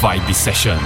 Vibe Session.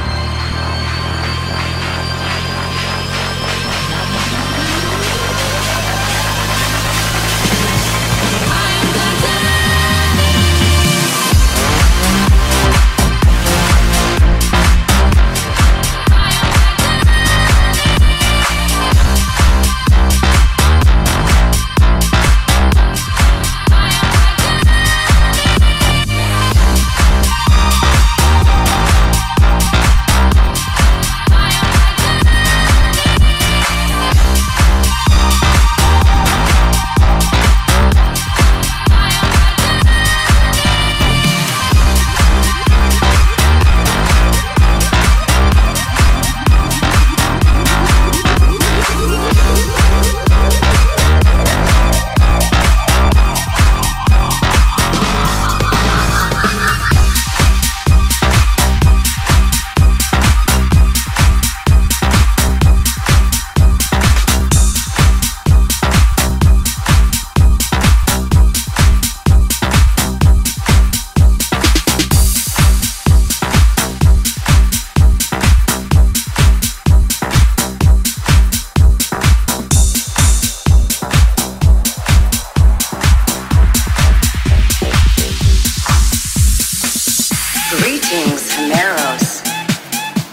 greetings from Eros,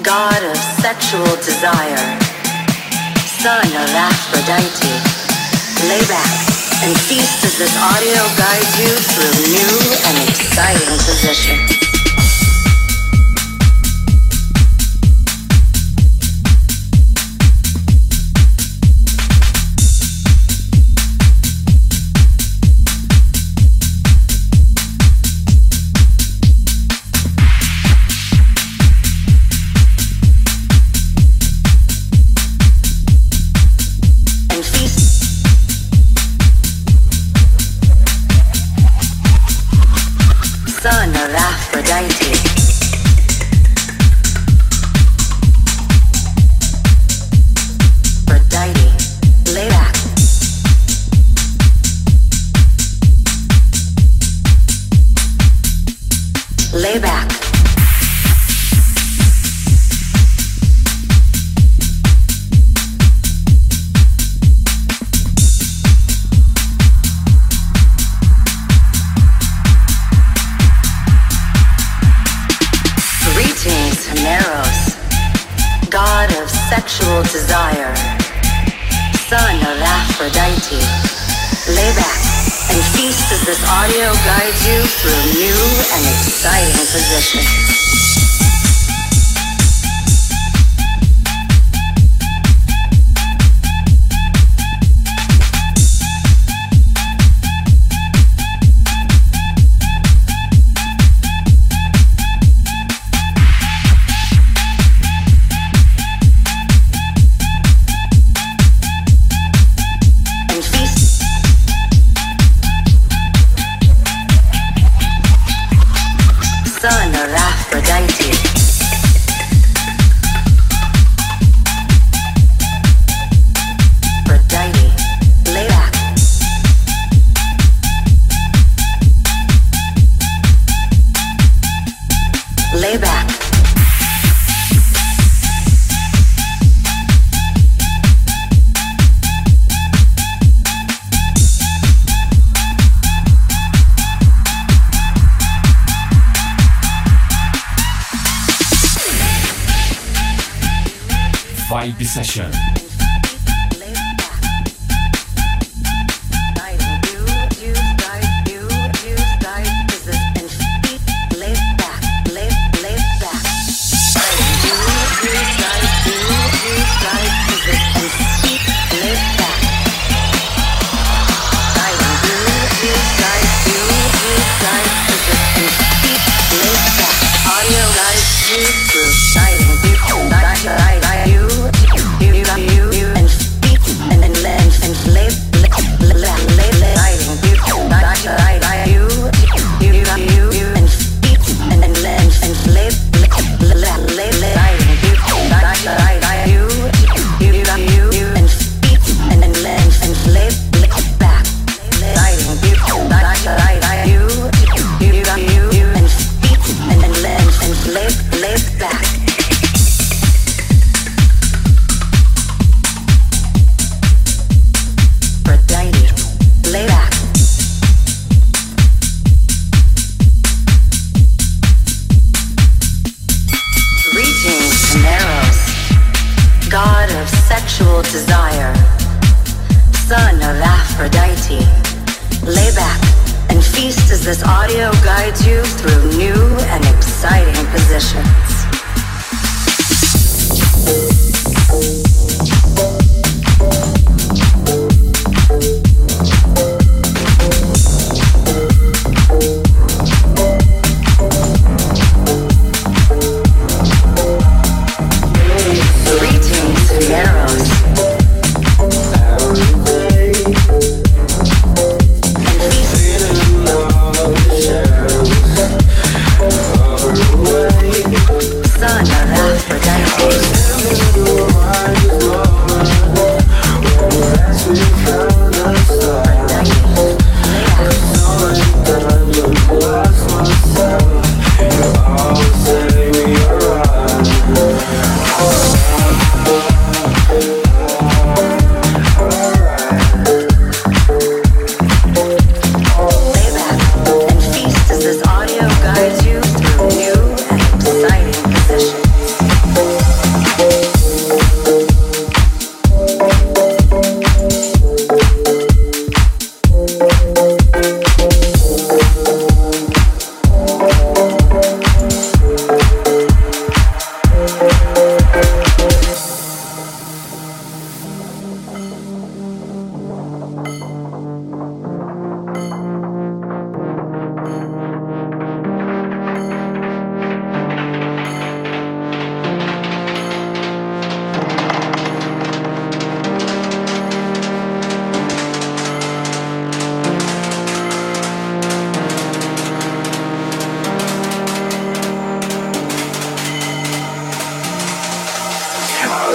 god of sexual desire, son of Aphrodite. Lay back and feast as this audio guides you through new and exciting positions. Vibe Session.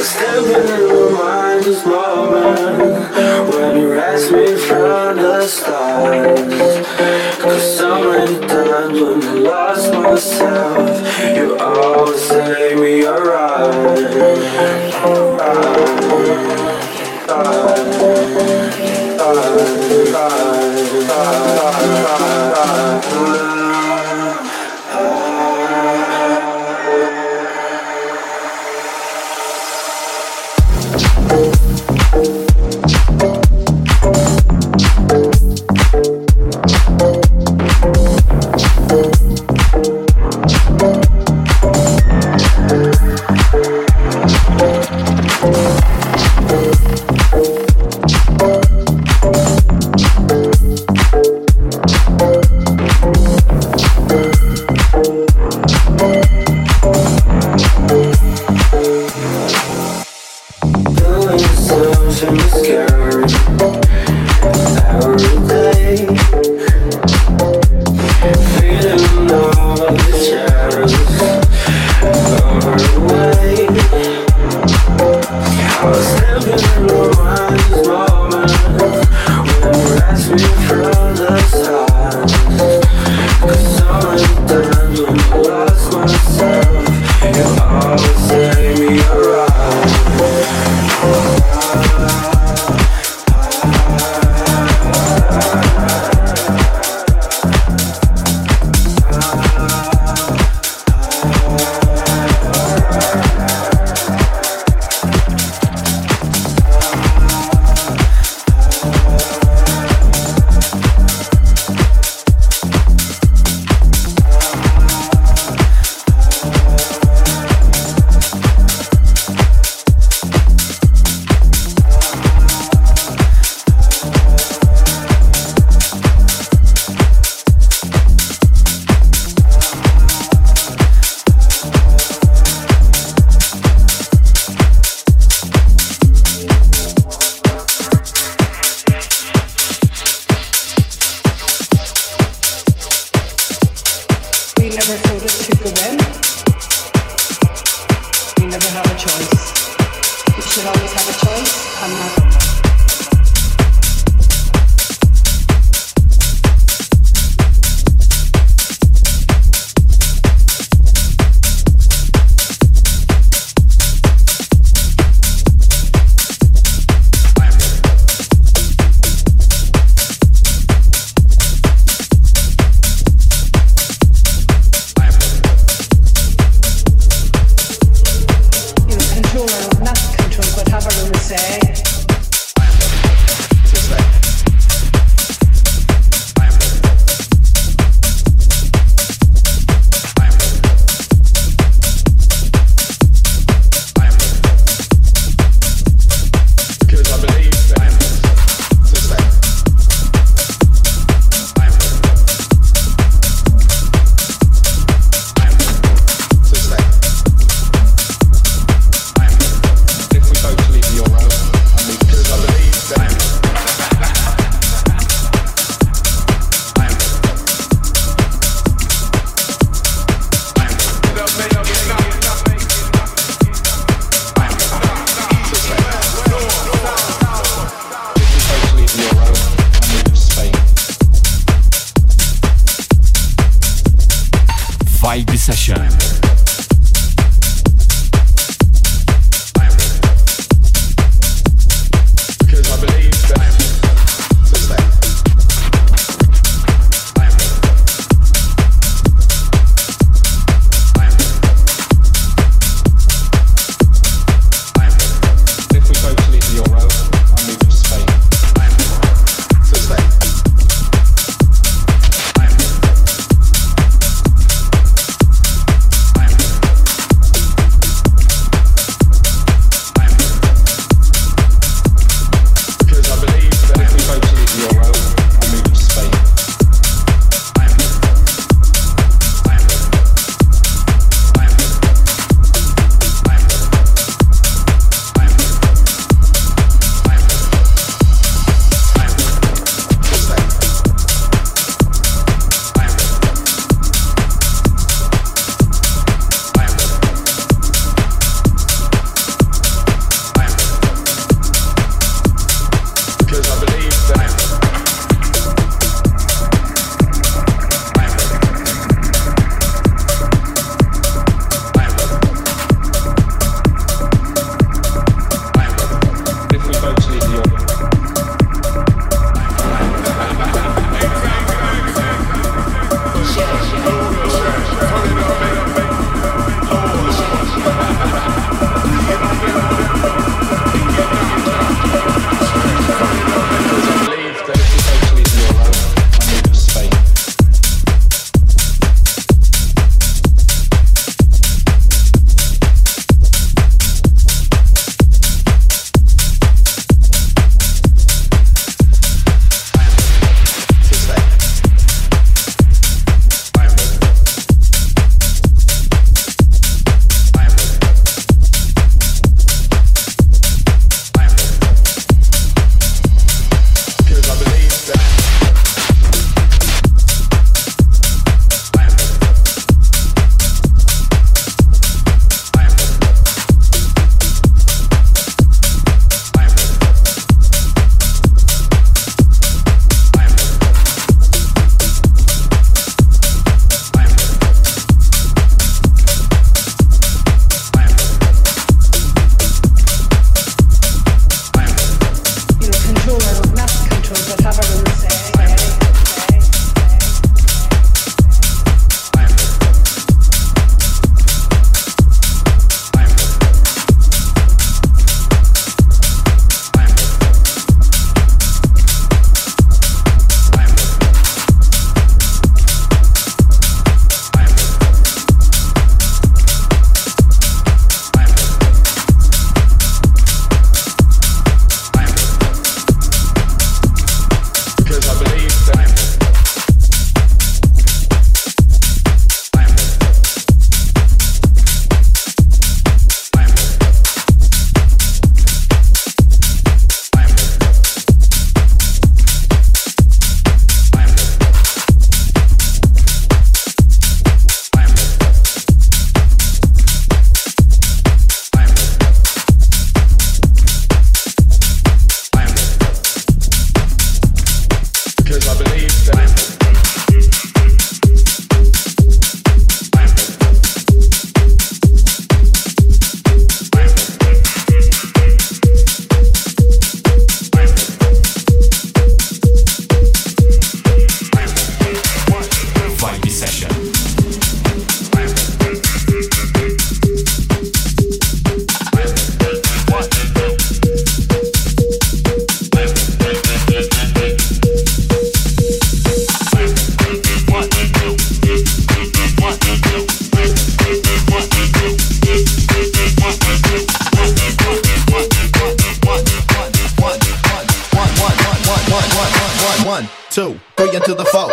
Not control, but have a room to say. 2, 3 until the fall.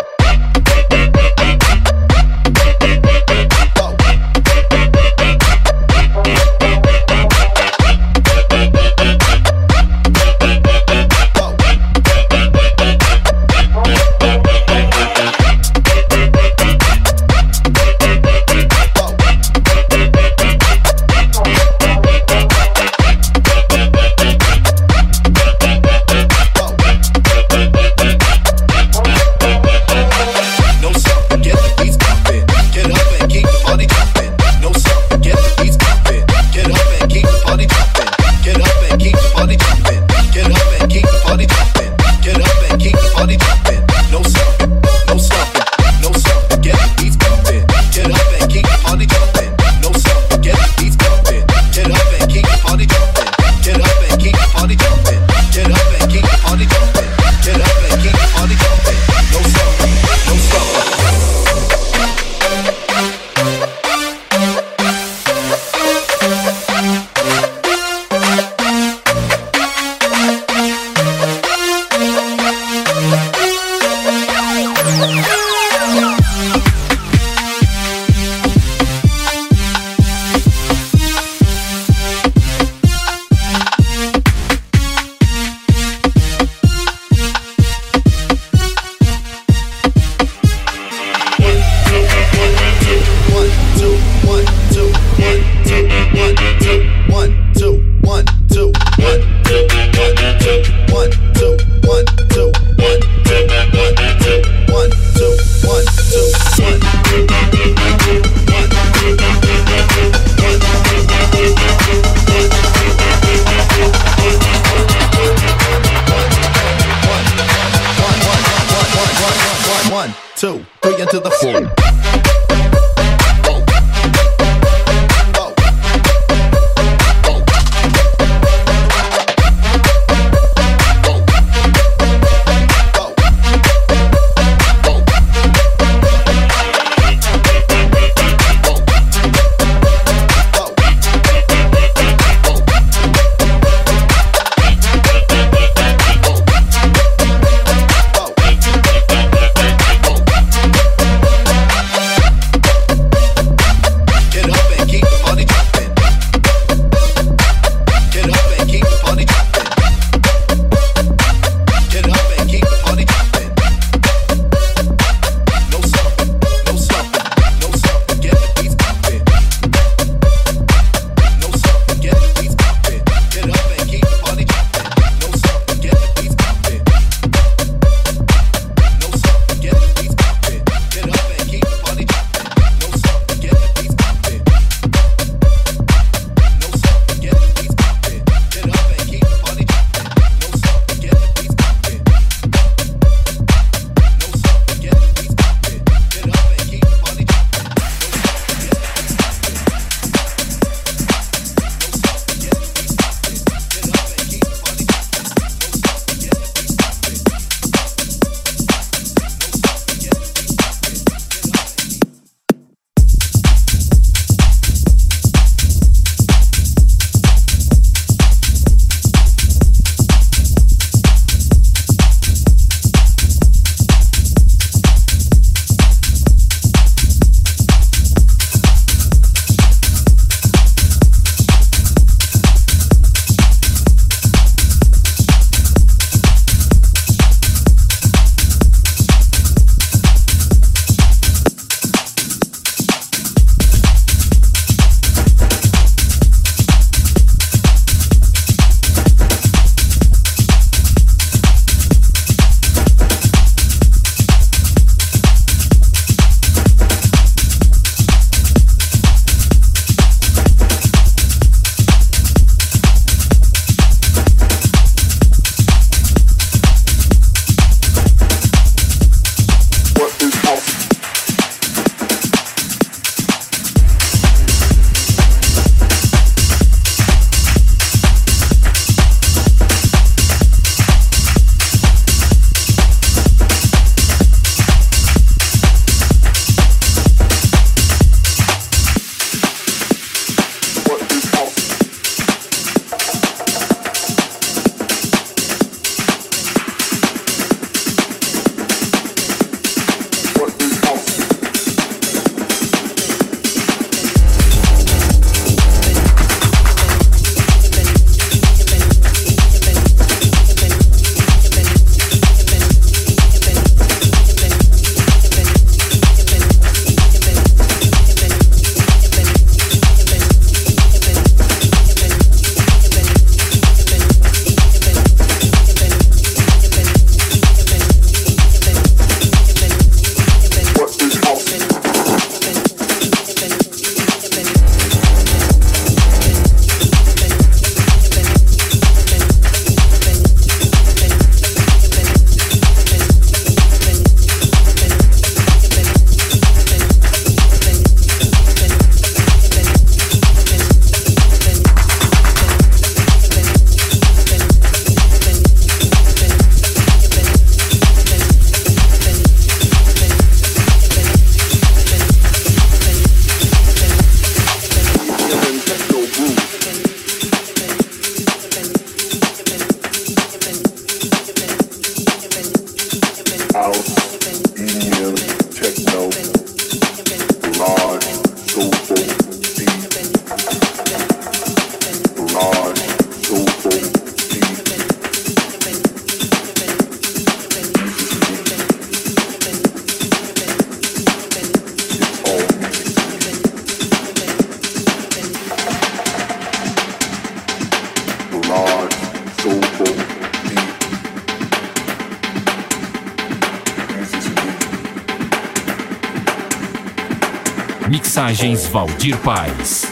Mixagens Valdir Paz.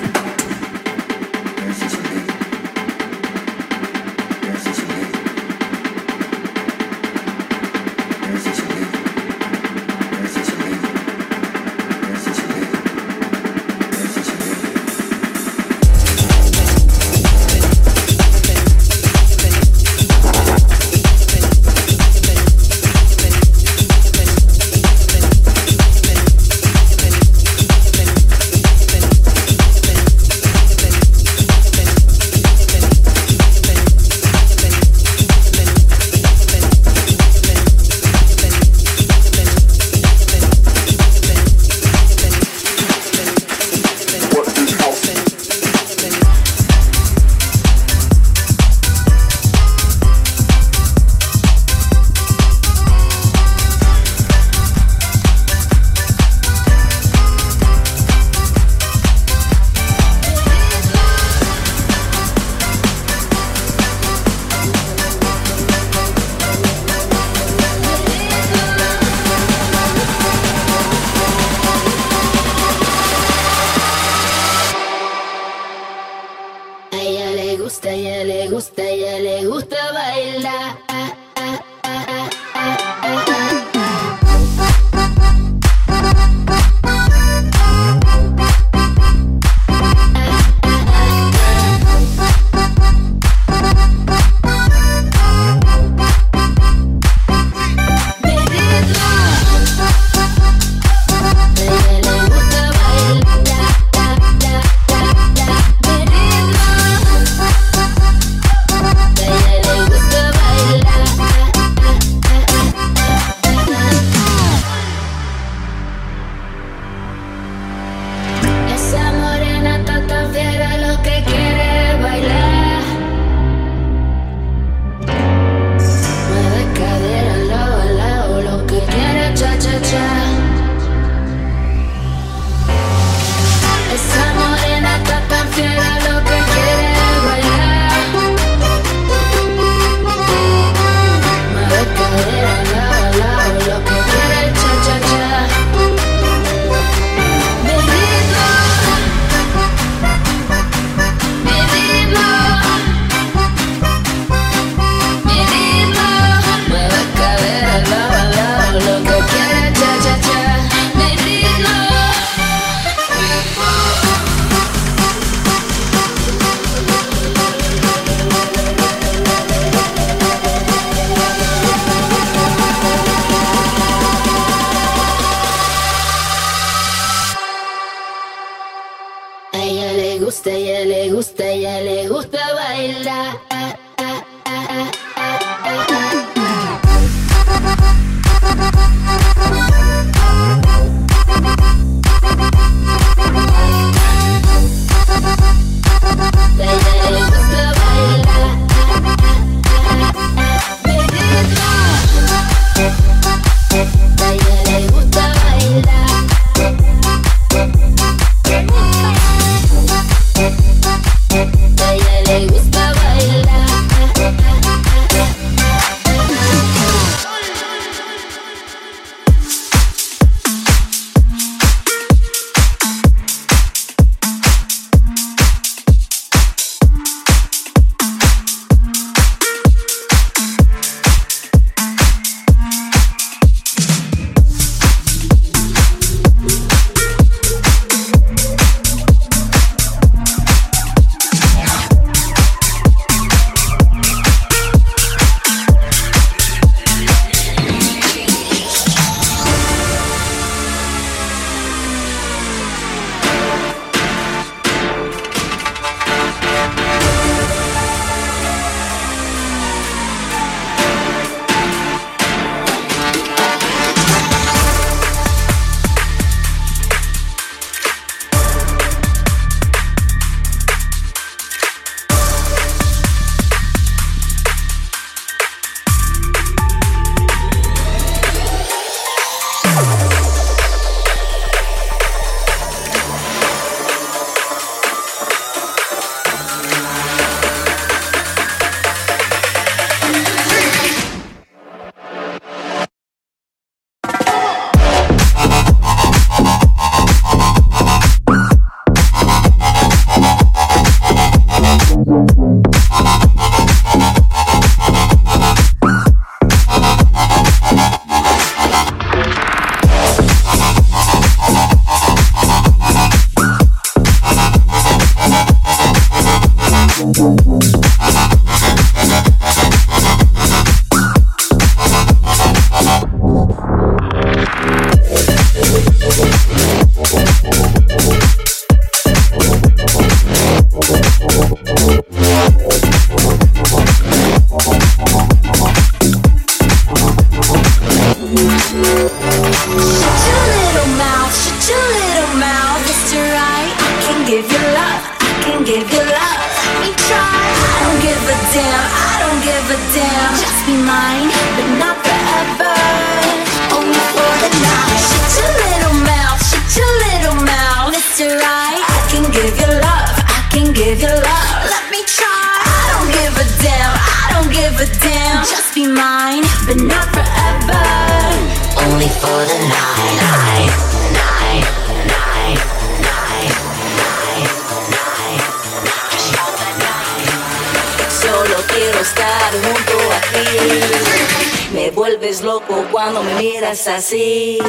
Así.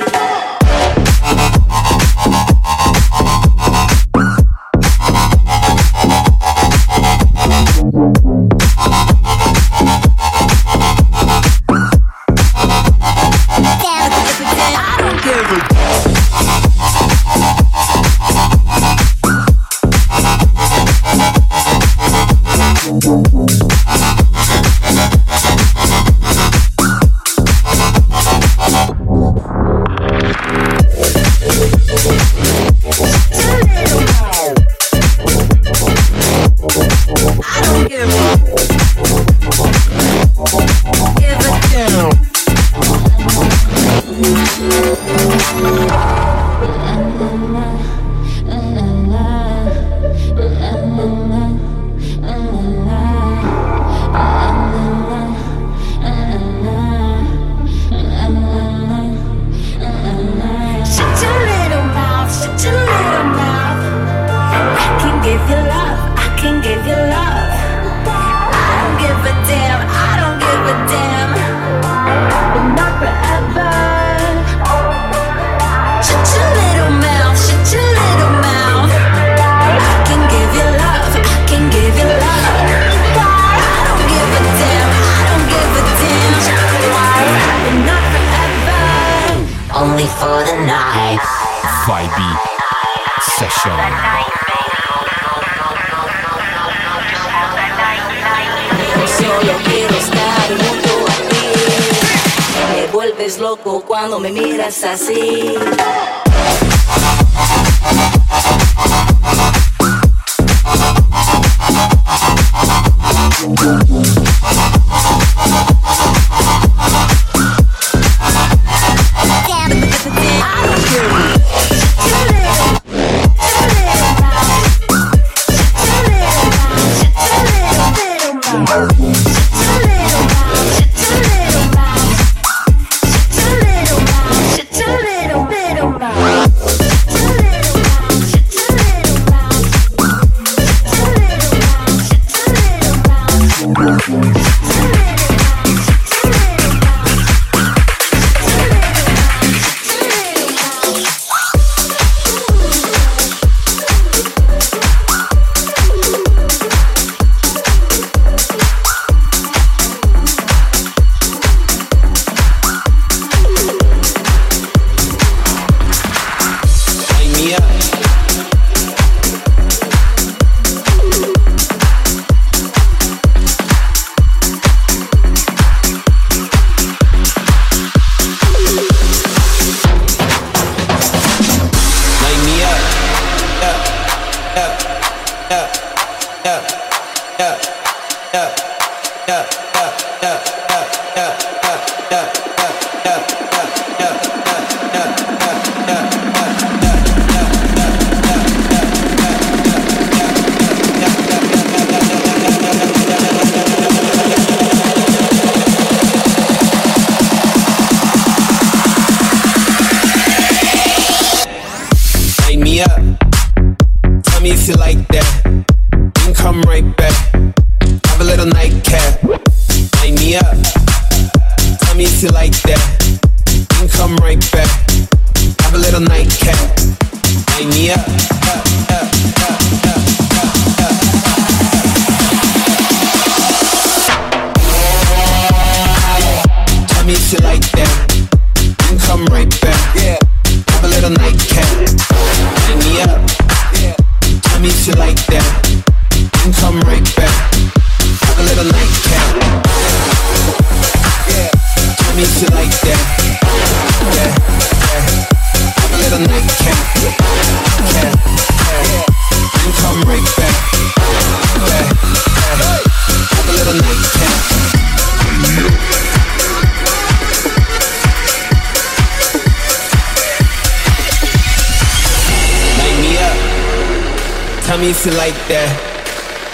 needs to like that.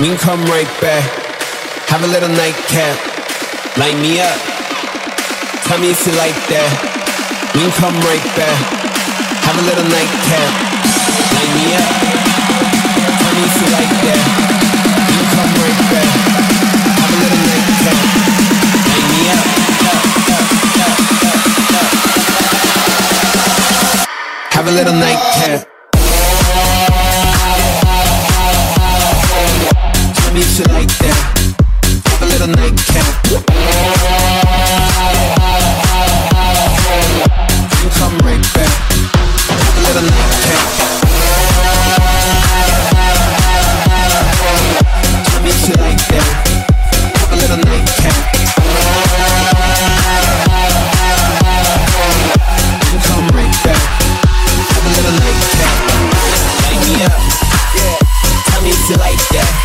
We can come right back. Have a little nightcap. Light me up. Tell me if you like that. We can come right back. Have a little nightcap. Light me up. Tell me if you like that. We can come right back. Have a little nightcap. Light me up. Have a little nightcap. Tell me if you like that. Have a little nightcap. You come right back. Have a little nightcap. Tell me if you like that. Have a little nightcap. You come right back. Have a little nightcap. Light me up. Yeah. Tell me if you like that.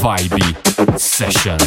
Vibe Session.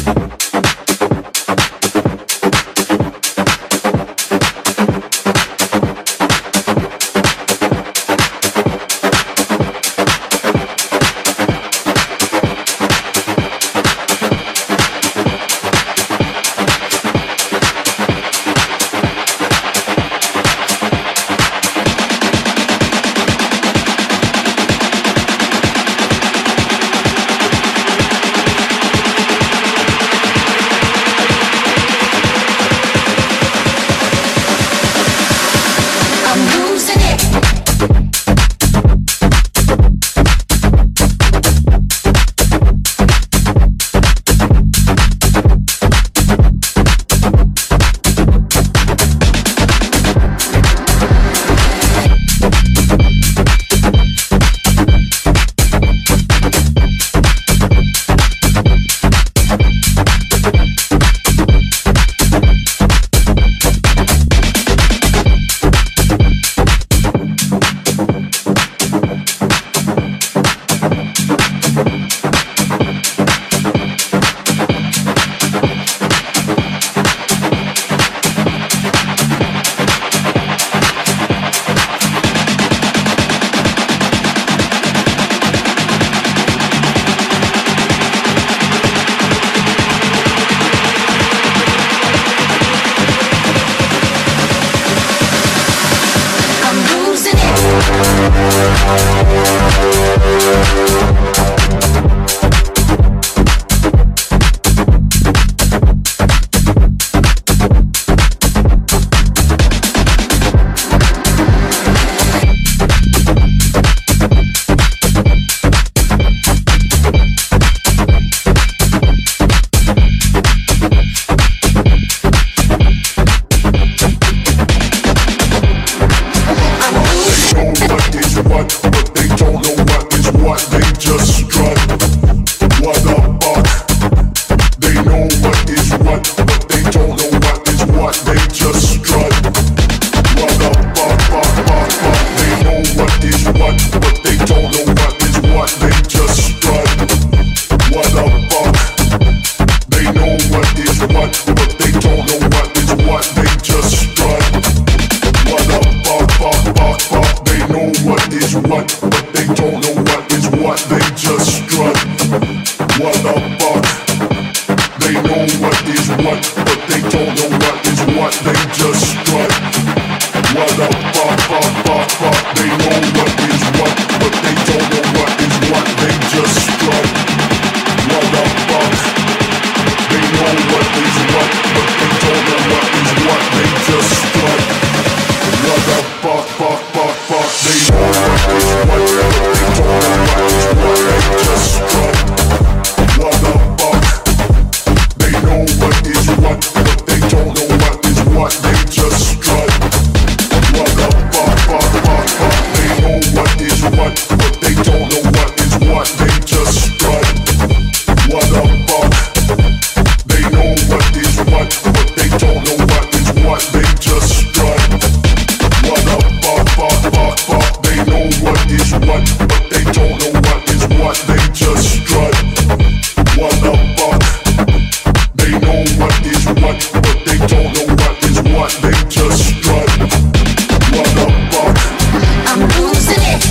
fun, but they don't know what is what. They just strut. What the fuck? They know what is what, but they don't know what is what. They just strut. What the fuck, fuck, fuck, fuck? They know what is what, but they don't know what is what. They just strut. What the fuck? They know what is what, but they don't know what is what. They just strut. What the fuck, fuck, fuck, fuck? They know what is what, but they don't know what is what. They just strut. What the fuck? They know what is what, but they don't know what is what. They just strut. What the fuck, fuck, fuck, fuck? They know what is what, but they don't know what is what. They just strut. What the fuck? They know what is what, but they don't know what is what. They just strut. What the fuck, fuck, fuck, fuck? They know what is what, but they don't know what is what. They just strut. What the fuck? They know what is what, but they don't know what is what. They just strut. What the fuck, fuck, fuck, fuck? They know what is what, but they don't know what is what. They just strut. What the fuck? They know what is what, but they don't know what is what. They just strut. What the fuck, fuck, fuck, fuck? They know what is what, but they don't know what is what. They just strut. What the fuck? They know what is what, but they don't know what is what. They just strut. What the fuck? I'm losing it.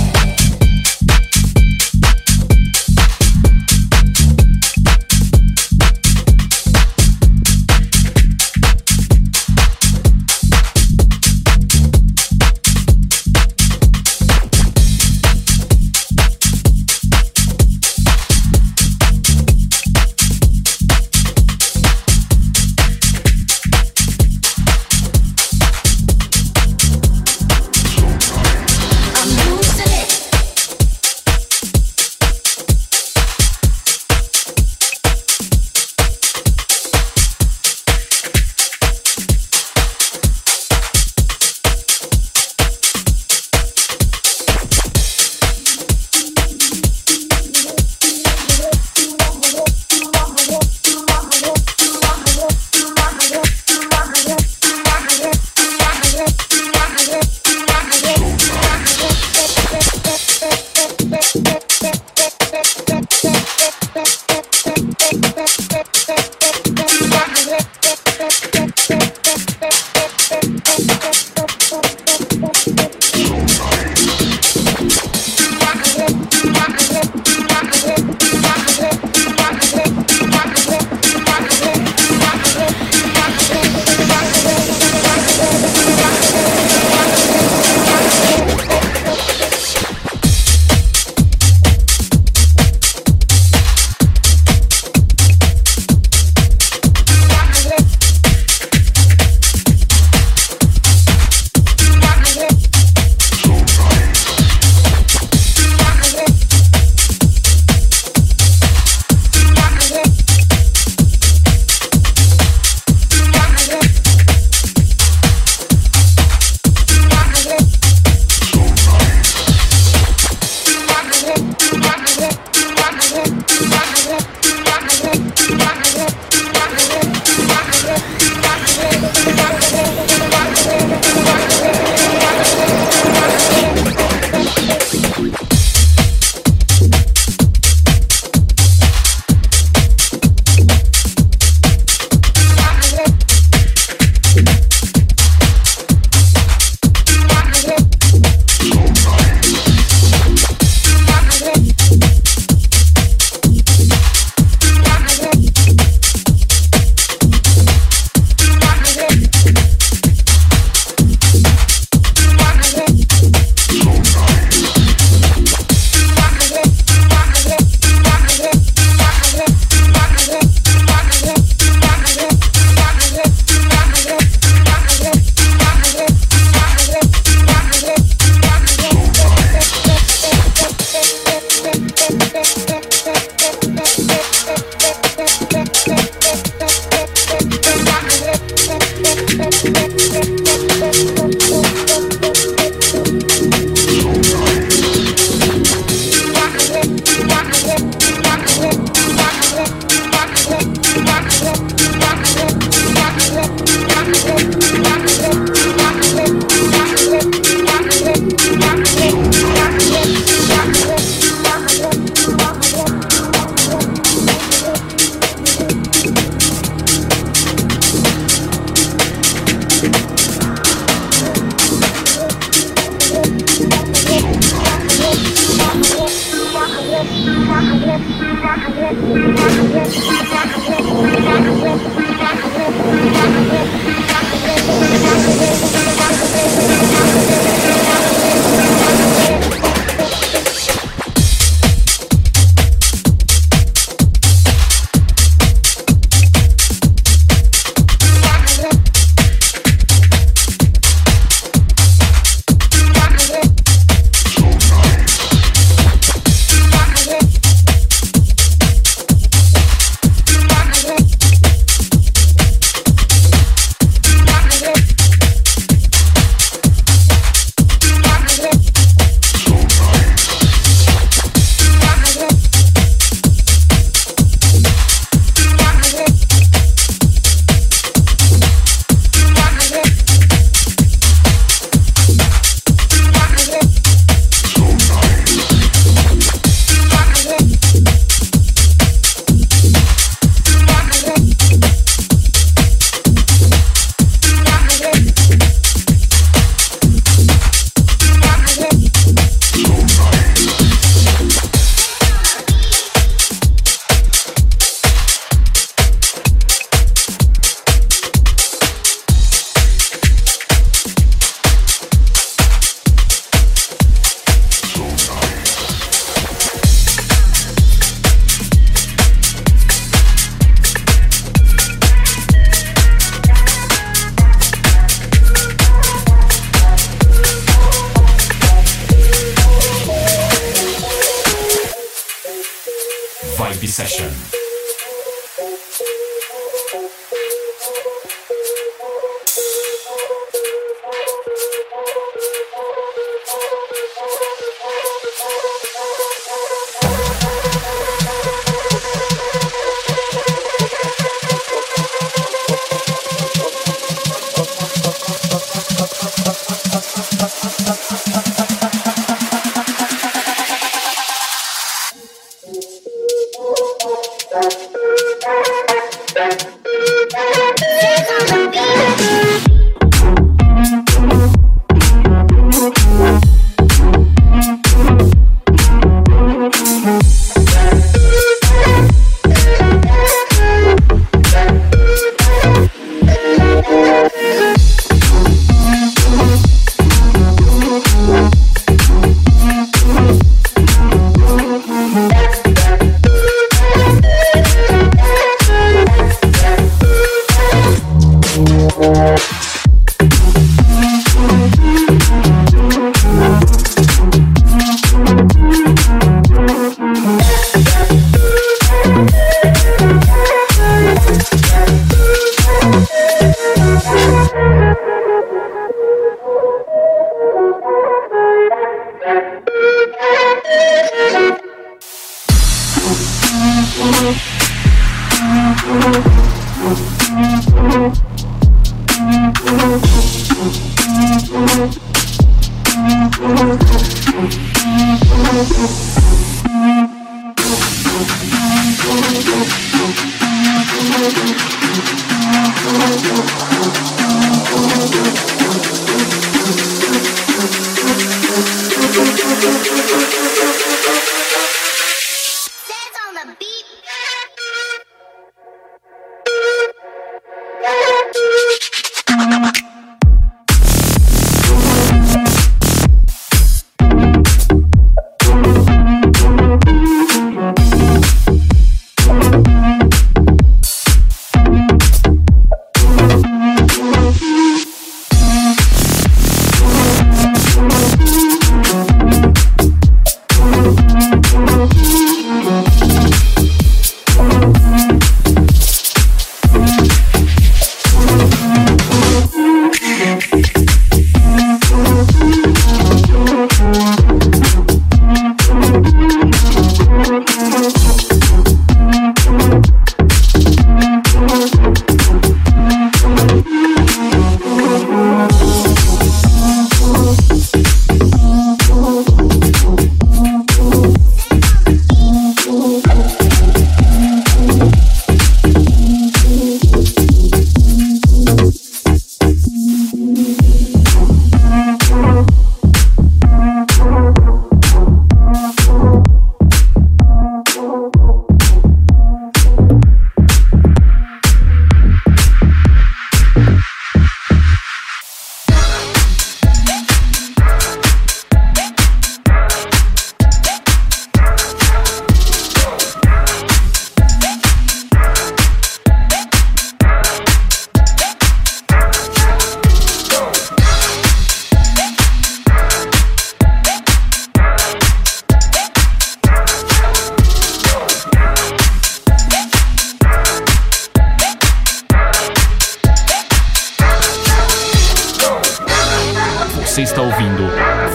está ouvindo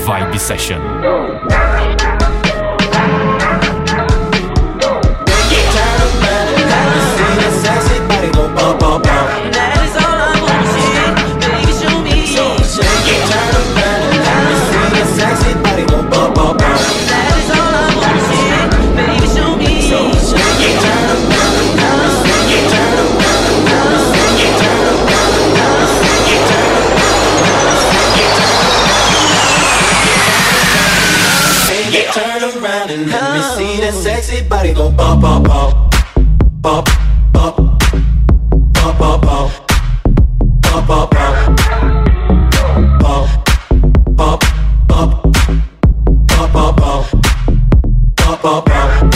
Vibe Session. Sexy body go bop bop bop bop bop bop bop bop bop bop bop bop bop bop bop bop.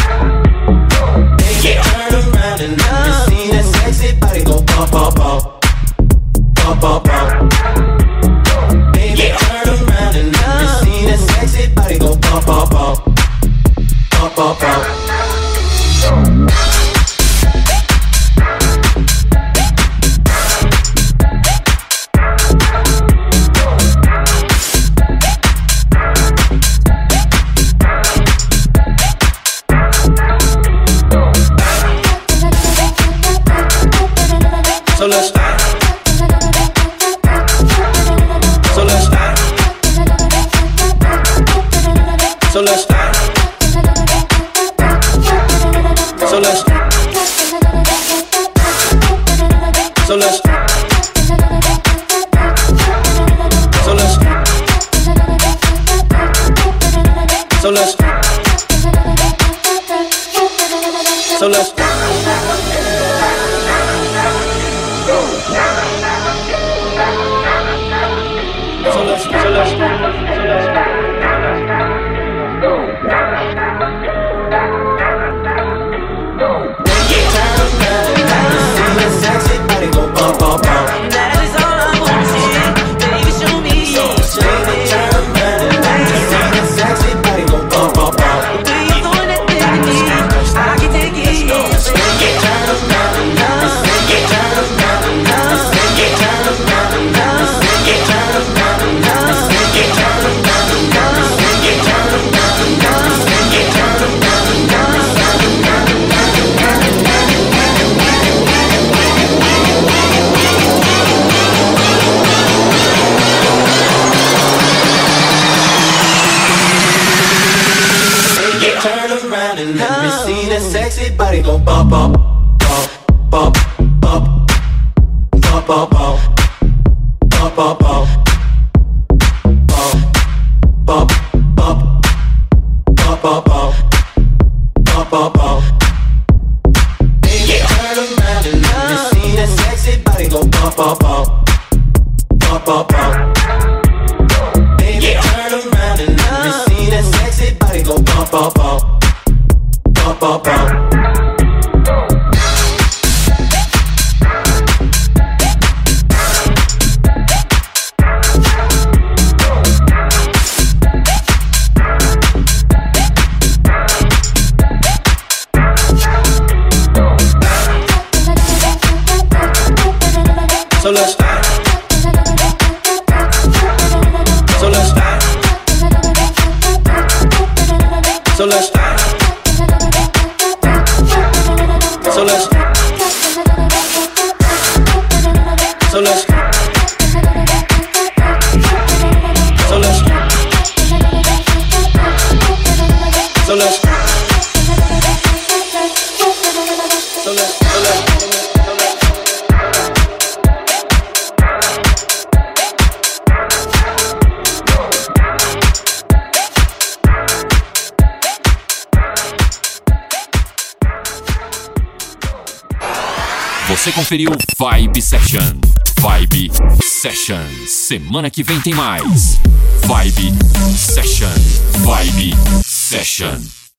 Você conferiu Vibe Session. Vibe Session. Semana que vem tem mais. Vibe Session. Vibe Session.